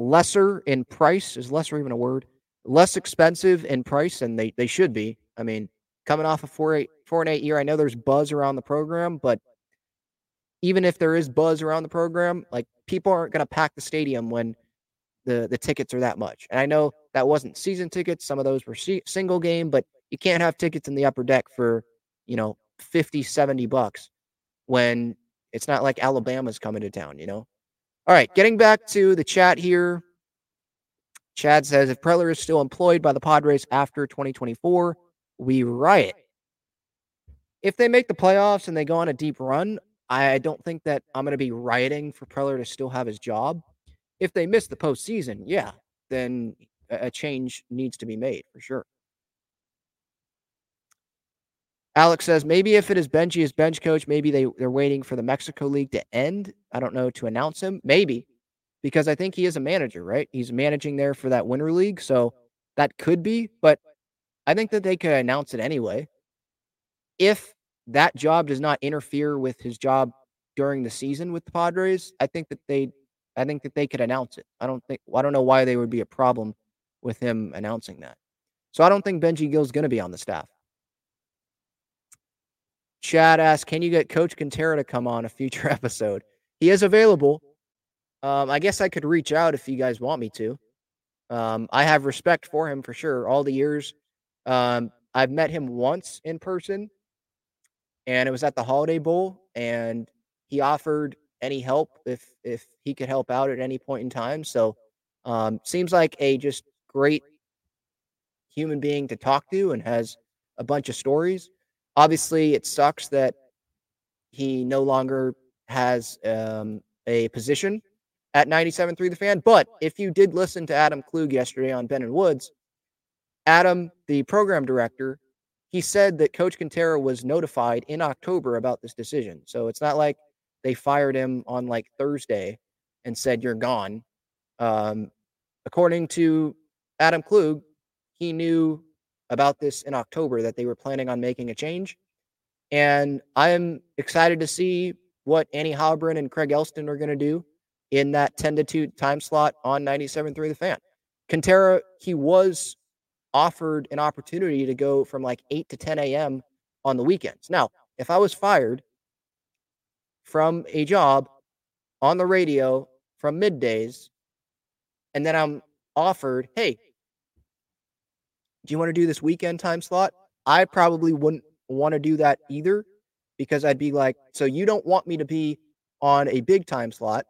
lesser in price. Is lesser even a word? Less expensive in price, and they, they should be. I mean, coming off a four eight, four and eight year, I know there's buzz around the program, but even if there is buzz around the program, like, people aren't going to pack the stadium when the, the tickets are that much. And I know that wasn't season tickets. Some of those were se- single game, but you can't have tickets in the upper deck for, you know, fifty, seventy bucks when it's not like Alabama's coming to town, you know? All right. Getting back to the chat here. Chad says, if Preller is still employed by the Padres after twenty twenty-four, we riot. If they make the playoffs and they go on a deep run, I don't think that I'm going to be rioting for Preller to still have his job. If they miss the postseason, yeah, then a change needs to be made for sure. Alex says, maybe if it is Benji as bench coach, maybe they, they're waiting for the Mexico League to end. I don't know, to announce him. Maybe, because I think he is a manager, right? He's managing there for that Winter League, so that could be. But I think that they could announce it anyway. If that job does not interfere with his job during the season with the Padres, I think that they, I think that they could announce it. I don't think, I don't know why there would be a problem with him announcing that. So I don't think Benji Gill's going to be on the staff. Chad asks, can you get Coach Quintero to come on a future episode? He is available. Um, I guess I could reach out if you guys want me to. Um, I have respect for him for sure. All the years, um, I've met him once in person, and it was at the Holiday Bowl, and he offered any help if if he could help out at any point in time. So um, seems like a just great human being to talk to and has a bunch of stories. Obviously, it sucks that he no longer has um, a position at ninety-seven point three The Fan. But if you did listen to Adam Klug yesterday on Ben and Woods, Adam, the program director, he said that Coach Quintero was notified in October about this decision. So it's not like they fired him on like Thursday and said, you're gone. Um, according to Adam Klug, he knew about this in October, that they were planning on making a change. And I'm excited to see what Annie Halbrin and Craig Elston are going to do in that ten to two time slot on ninety-seven point three The Fan. Quintero, he was offered an opportunity to go from like eight to ten a.m. on the weekends. Now, if I was fired from a job on the radio from middays, and then I'm offered, hey, do you want to do this weekend time slot? I probably wouldn't want to do that either, because I'd be like, so you don't want me to be on a big time slot,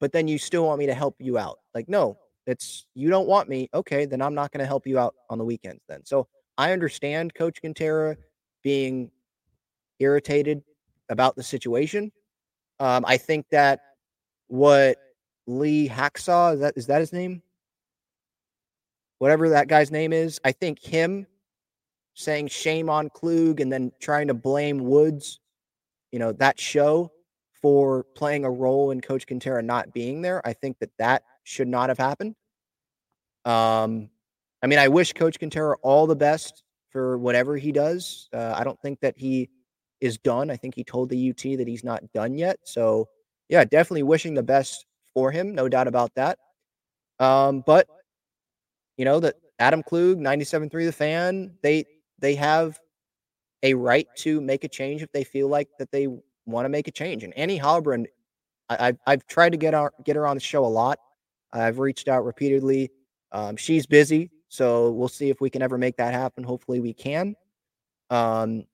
but then you still want me to help you out. Like, no, it's, you don't want me. Okay, then I'm not going to help you out on the weekends then. So I understand Coach Quintero being irritated about the situation. Um, I think that what Lee Hacksaw, is that, is that his name? Whatever that guy's name is, I think him saying shame on Klug and then trying to blame Woods, you know, that show for playing a role in Coach Quintero not being there. I think that that should not have happened. Um, I mean, I wish Coach Quintero all the best for whatever he does. Uh, I don't think that he is done. I think he told the U T that he's not done yet. So, yeah, definitely wishing the best for him. No doubt about that. Um, but, you know, that Adam Klug, ninety-seven point three The Fan, they they have a right to make a change if they feel like that they want to make a change. And Annie Halbrin, I, I've, I've tried to get, our, get her on the show a lot. I've reached out repeatedly. Um, she's busy, so we'll see if we can ever make that happen. Hopefully we can. Um,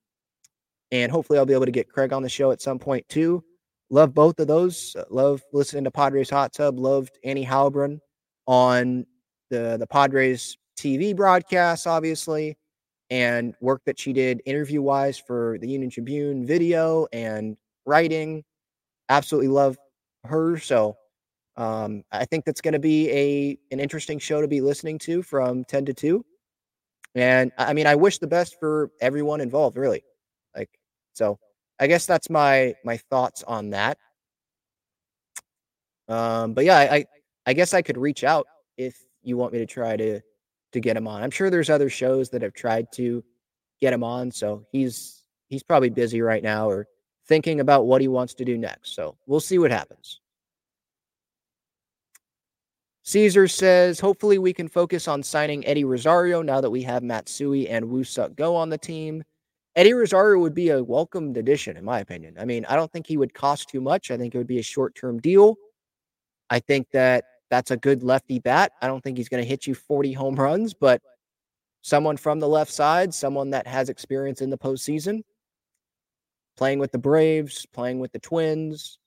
and hopefully I'll be able to get Craig on the show at some point too. Love both of those. Love listening to Padres Hot Tub. Loved Annie Halbrin on the, the Padres T V broadcasts, obviously, and work that she did interview-wise for the Union Tribune video and writing. Absolutely love her. So um, I think that's going to be a an interesting show to be listening to from ten to two. And, I mean, I wish the best for everyone involved, really. Like, so I guess that's my my thoughts on that. Um, but, yeah, I I guess I could reach out if you want me to try to to get him on. I'm sure there's other shows that have tried to get him on. So he's, he's probably busy right now or thinking about what he wants to do next. So we'll see what happens. Caesar says, hopefully we can focus on signing Eddie Rosario now that we have Matsui and Woo-Suk Go on the team. Eddie Rosario would be a welcomed addition, in my opinion. I mean, I don't think he would cost too much. I think it would be a short-term deal. I think that that's a good lefty bat. I don't think he's going to hit you forty home runs, but someone from the left side, someone that has experience in the postseason, playing with the Braves, playing with the Twins,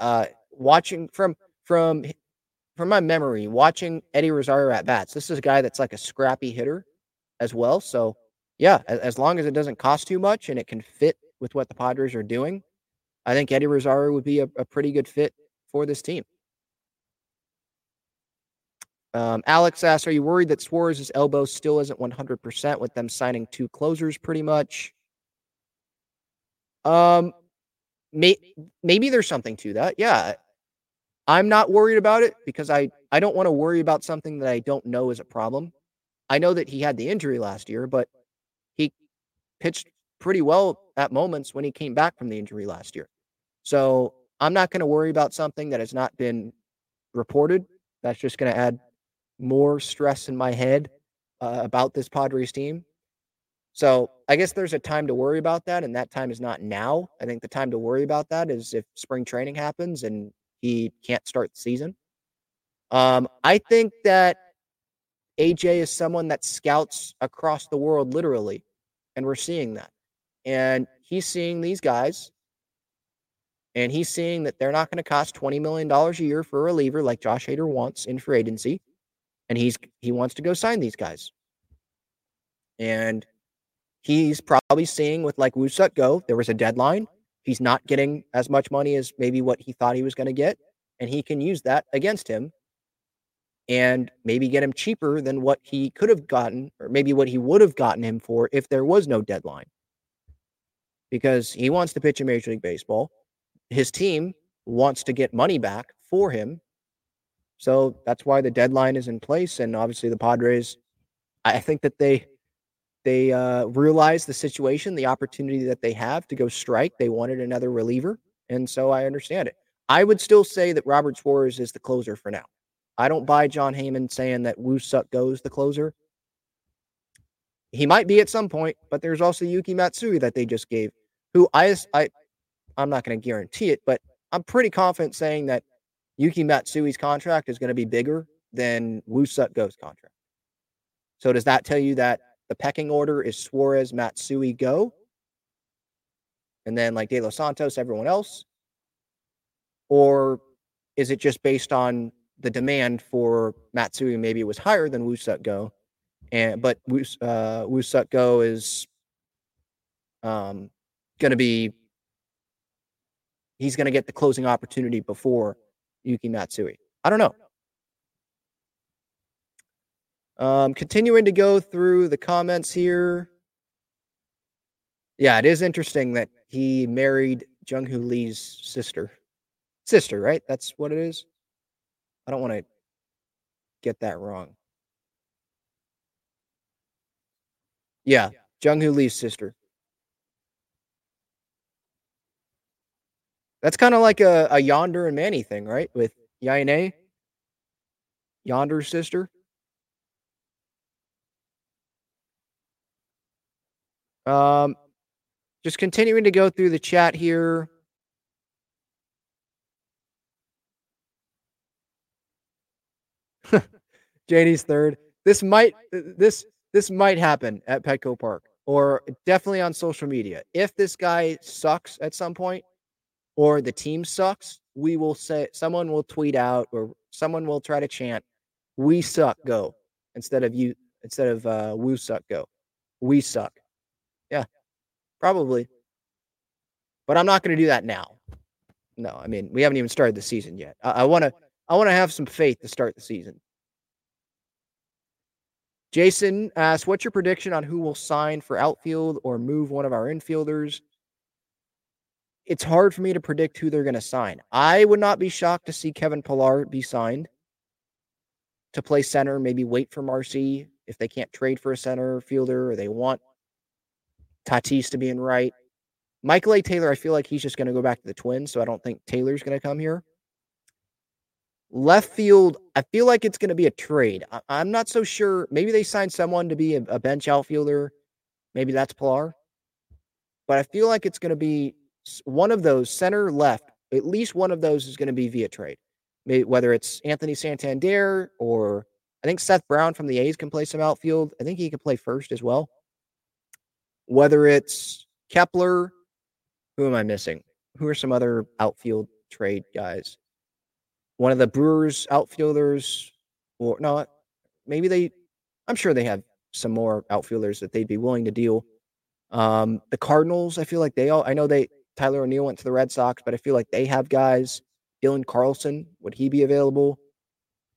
uh, watching from from from my memory, watching Eddie Rosario at bats. This is a guy that's like a scrappy hitter as well. So yeah, as, as long as it doesn't cost too much and it can fit with what the Padres are doing, I think Eddie Rosario would be a, a pretty good fit for this team. Um, Alex asks, are you worried that Suarez's elbow still isn't one hundred percent with them signing two closers pretty much? Um, may, maybe there's something to that. Yeah. I'm not worried about it because I, I don't want to worry about something that I don't know is a problem. I know that he had the injury last year, but he pitched pretty well at moments when he came back from the injury last year. So I'm not going to worry about something that has not been reported. That's just going to add more stress in my head uh, about this Padres team. So I guess there's a time to worry about that, and that time is not now. I think the time to worry about that is if spring training happens and he can't start the season. Um, I think that A J is someone that scouts across the world, literally, and we're seeing that. And he's seeing these guys, and he's seeing that they're not going to cost twenty million dollars a year for a reliever like Josh Hader wants in free agency. And he's he wants to go sign these guys. And he's probably seeing with like Woo-Suk Go, there was a deadline. He's not getting as much money as maybe what he thought he was going to get. And he can use that against him and maybe get him cheaper than what he could have gotten, or maybe what he would have gotten him for if there was no deadline. Because he wants to pitch in Major League Baseball. His team wants to get money back for him. So that's why the deadline is in place. And obviously the Padres, I think that they They uh, realized the situation, the opportunity that they have to go strike. They wanted another reliever, and so I understand it. I would still say that Robert Suarez is the closer for now. I don't buy John Heyman saying that Woo-Suk Go is the closer. He might be at some point, but there's also Yuki Matsui that they just gave, who I, I, I'm not going to guarantee it, but I'm pretty confident saying that Yuki Matsui's contract is going to be bigger than Woo-Suk Go's contract. So does that tell you that the pecking order is Suarez, Matsui, Go, and then like De Los Santos, everyone else? Or is it just based on the demand for Matsui? Maybe it was higher than Woo-Suk Go, and but uh, Woo-Suk Go is um, going to be, he's going to get the closing opportunity before Yuki Matsui. I don't know. Um, continuing to go through the comments here. Yeah, it is interesting that he married Jung-Hoo Lee's sister. Sister, right? That's what it is? I don't want to get that wrong. Yeah, Jung-Hoo Lee's sister. That's kind of like a, a Yonder and Manny thing, right? With Yainé, Yonder's sister. Um, just continuing to go through the chat here. J D's third. This might this this might happen at Petco Park, or definitely on social media. If this guy sucks at some point, or the team sucks, we will say, someone will tweet out, or someone will try to chant, "We suck, Go," instead of you instead of uh, "Woo suck, Go." We suck. Yeah, probably. But I'm not going to do that now. No, I mean, we haven't even started the season yet. I want to I want to have some faith to start the season. Jason asks, what's your prediction on who will sign for outfield or move one of our infielders? It's hard for me to predict who they're going to sign. I would not be shocked to see Kevin Pillar be signed to play center, maybe wait for Marcy if they can't trade for a center fielder or they want Tatis to be in right. Michael A. Taylor, I feel like he's just going to go back to the Twins, so I don't think Taylor's going to come here. Left field, I feel like it's going to be a trade. I- I'm not so sure. Maybe they sign someone to be a, a bench outfielder. Maybe that's Pillar. But I feel like it's going to be one of those, center, left. At least one of those is going to be via trade. Maybe, whether it's Anthony Santander or I think Seth Brown from the A's can play some outfield. I think he can play first as well. Whether it's Kepler, who am I missing? Who are some other outfield trade guys? One of the Brewers outfielders, or no, maybe they, I'm sure they have some more outfielders that they'd be willing to deal. Um, the Cardinals, I feel like they all, I know they, Tyler O'Neill went to the Red Sox, but I feel like they have guys. Dylan Carlson, would he be available?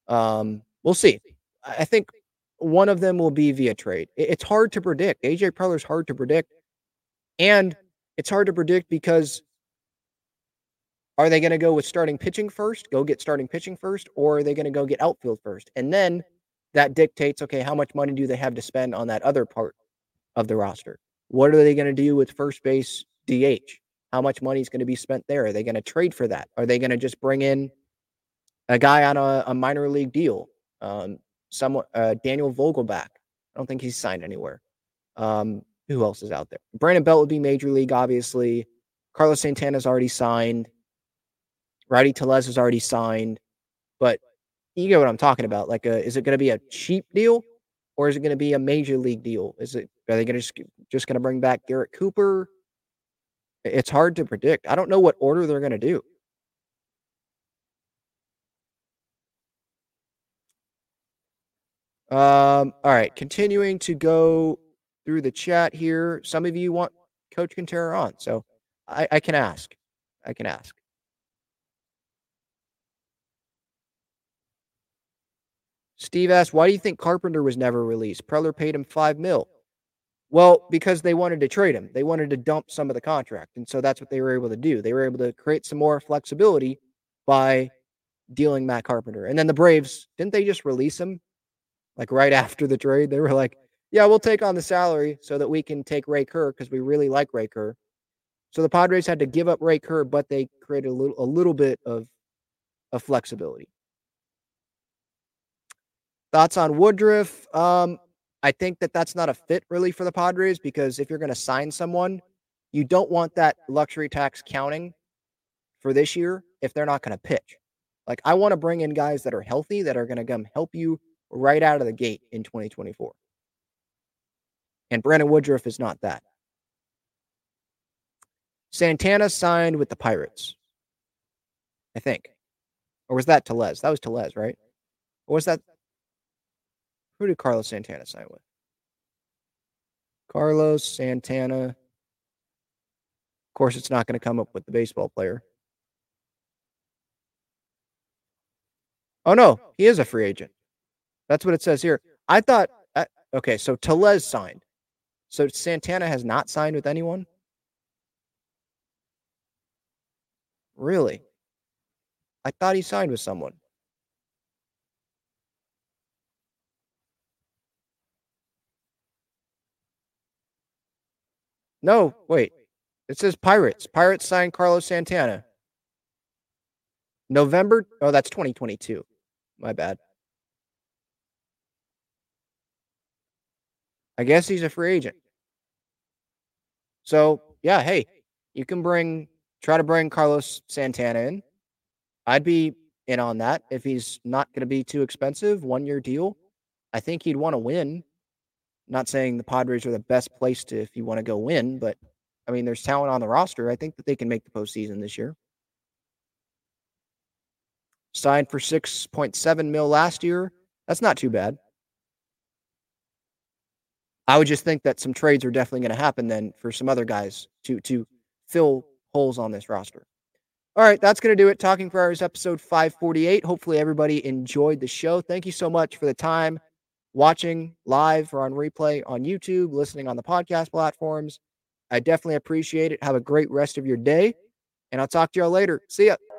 Um, we'll see. I think one of them will be via trade. It's hard to predict. A J. Preller is hard to predict. And it's hard to predict because are they going to go with starting pitching first, go get starting pitching first, or are they going to go get outfield first? And then that dictates, okay, how much money do they have to spend on that other part of the roster? What are they going to do with first base, D H? How much money is going to be spent there? Are they going to trade for that? Are they going to just bring in a guy on a, a minor league deal? Um, Someone, uh, Daniel Vogelback. I don't think he's signed anywhere. Um, who else is out there? Brandon Belt would be major league, obviously. Carlos Santana's already signed. Rowdy Tellez is already signed. But you get what I'm talking about. Like, a, is it going to be a cheap deal, or is it going to be a major league deal? Is it? Are they going to just, just going to bring back Garrett Cooper? It's hard to predict. I don't know what order they're going to do. Um, all right, continuing to go through the chat here. Some of you want Coach Quintero on, so I, I can ask. I can ask. Steve asked, why do you think Carpenter was never released? Preller paid him five mil. Well, because they wanted to trade him. They wanted to dump some of the contract, and so that's what they were able to do. They were able to create some more flexibility by dealing Matt Carpenter. And then the Braves, didn't they just release him? Like right after the trade, they were like, yeah, we'll take on the salary so that we can take Ray Kerr because we really like Ray Kerr. So the Padres had to give up Ray Kerr, but they created a little, a little bit of, of flexibility. Thoughts on Woodruff? Um, I think that that's not a fit really for the Padres because if you're going to sign someone, you don't want that luxury tax counting for this year if they're not going to pitch. Like, I want to bring in guys that are healthy, that are going to come help you right out of the gate in twenty twenty-four. And Brandon Woodruff is not that. Santana signed with the Pirates, I think. Or was that Tellez? That was Tellez, right? Or was that? Who did Carlos Santana sign with? Carlos Santana. Of course, it's not going to come up with the baseball player. Oh, no, he is a free agent. That's what it says here. I thought, okay, so Tellez signed. So Santana has not signed with anyone? Really? I thought he signed with someone. No, wait. It says Pirates. Pirates signed Carlos Santana. November? Oh, that's twenty twenty-two. My bad. I guess he's a free agent. So, yeah, hey, you can bring, try to bring Carlos Santana in. I'd be in on that if he's not going to be too expensive, one-year deal. I think he'd want to win. Not saying the Padres are the best place to if you want to go win, but, I mean, there's talent on the roster. I think that they can make the postseason this year. Signed for six point seven mil last year. That's not too bad. I would just think that some trades are definitely going to happen then for some other guys to to fill holes on this roster. All right, that's going to do it. Talking Friars episode five forty-eight. Hopefully everybody enjoyed the show. Thank you so much for the time watching live or on replay on YouTube, listening on the podcast platforms. I definitely appreciate it. Have a great rest of your day, and I'll talk to y'all later. See ya.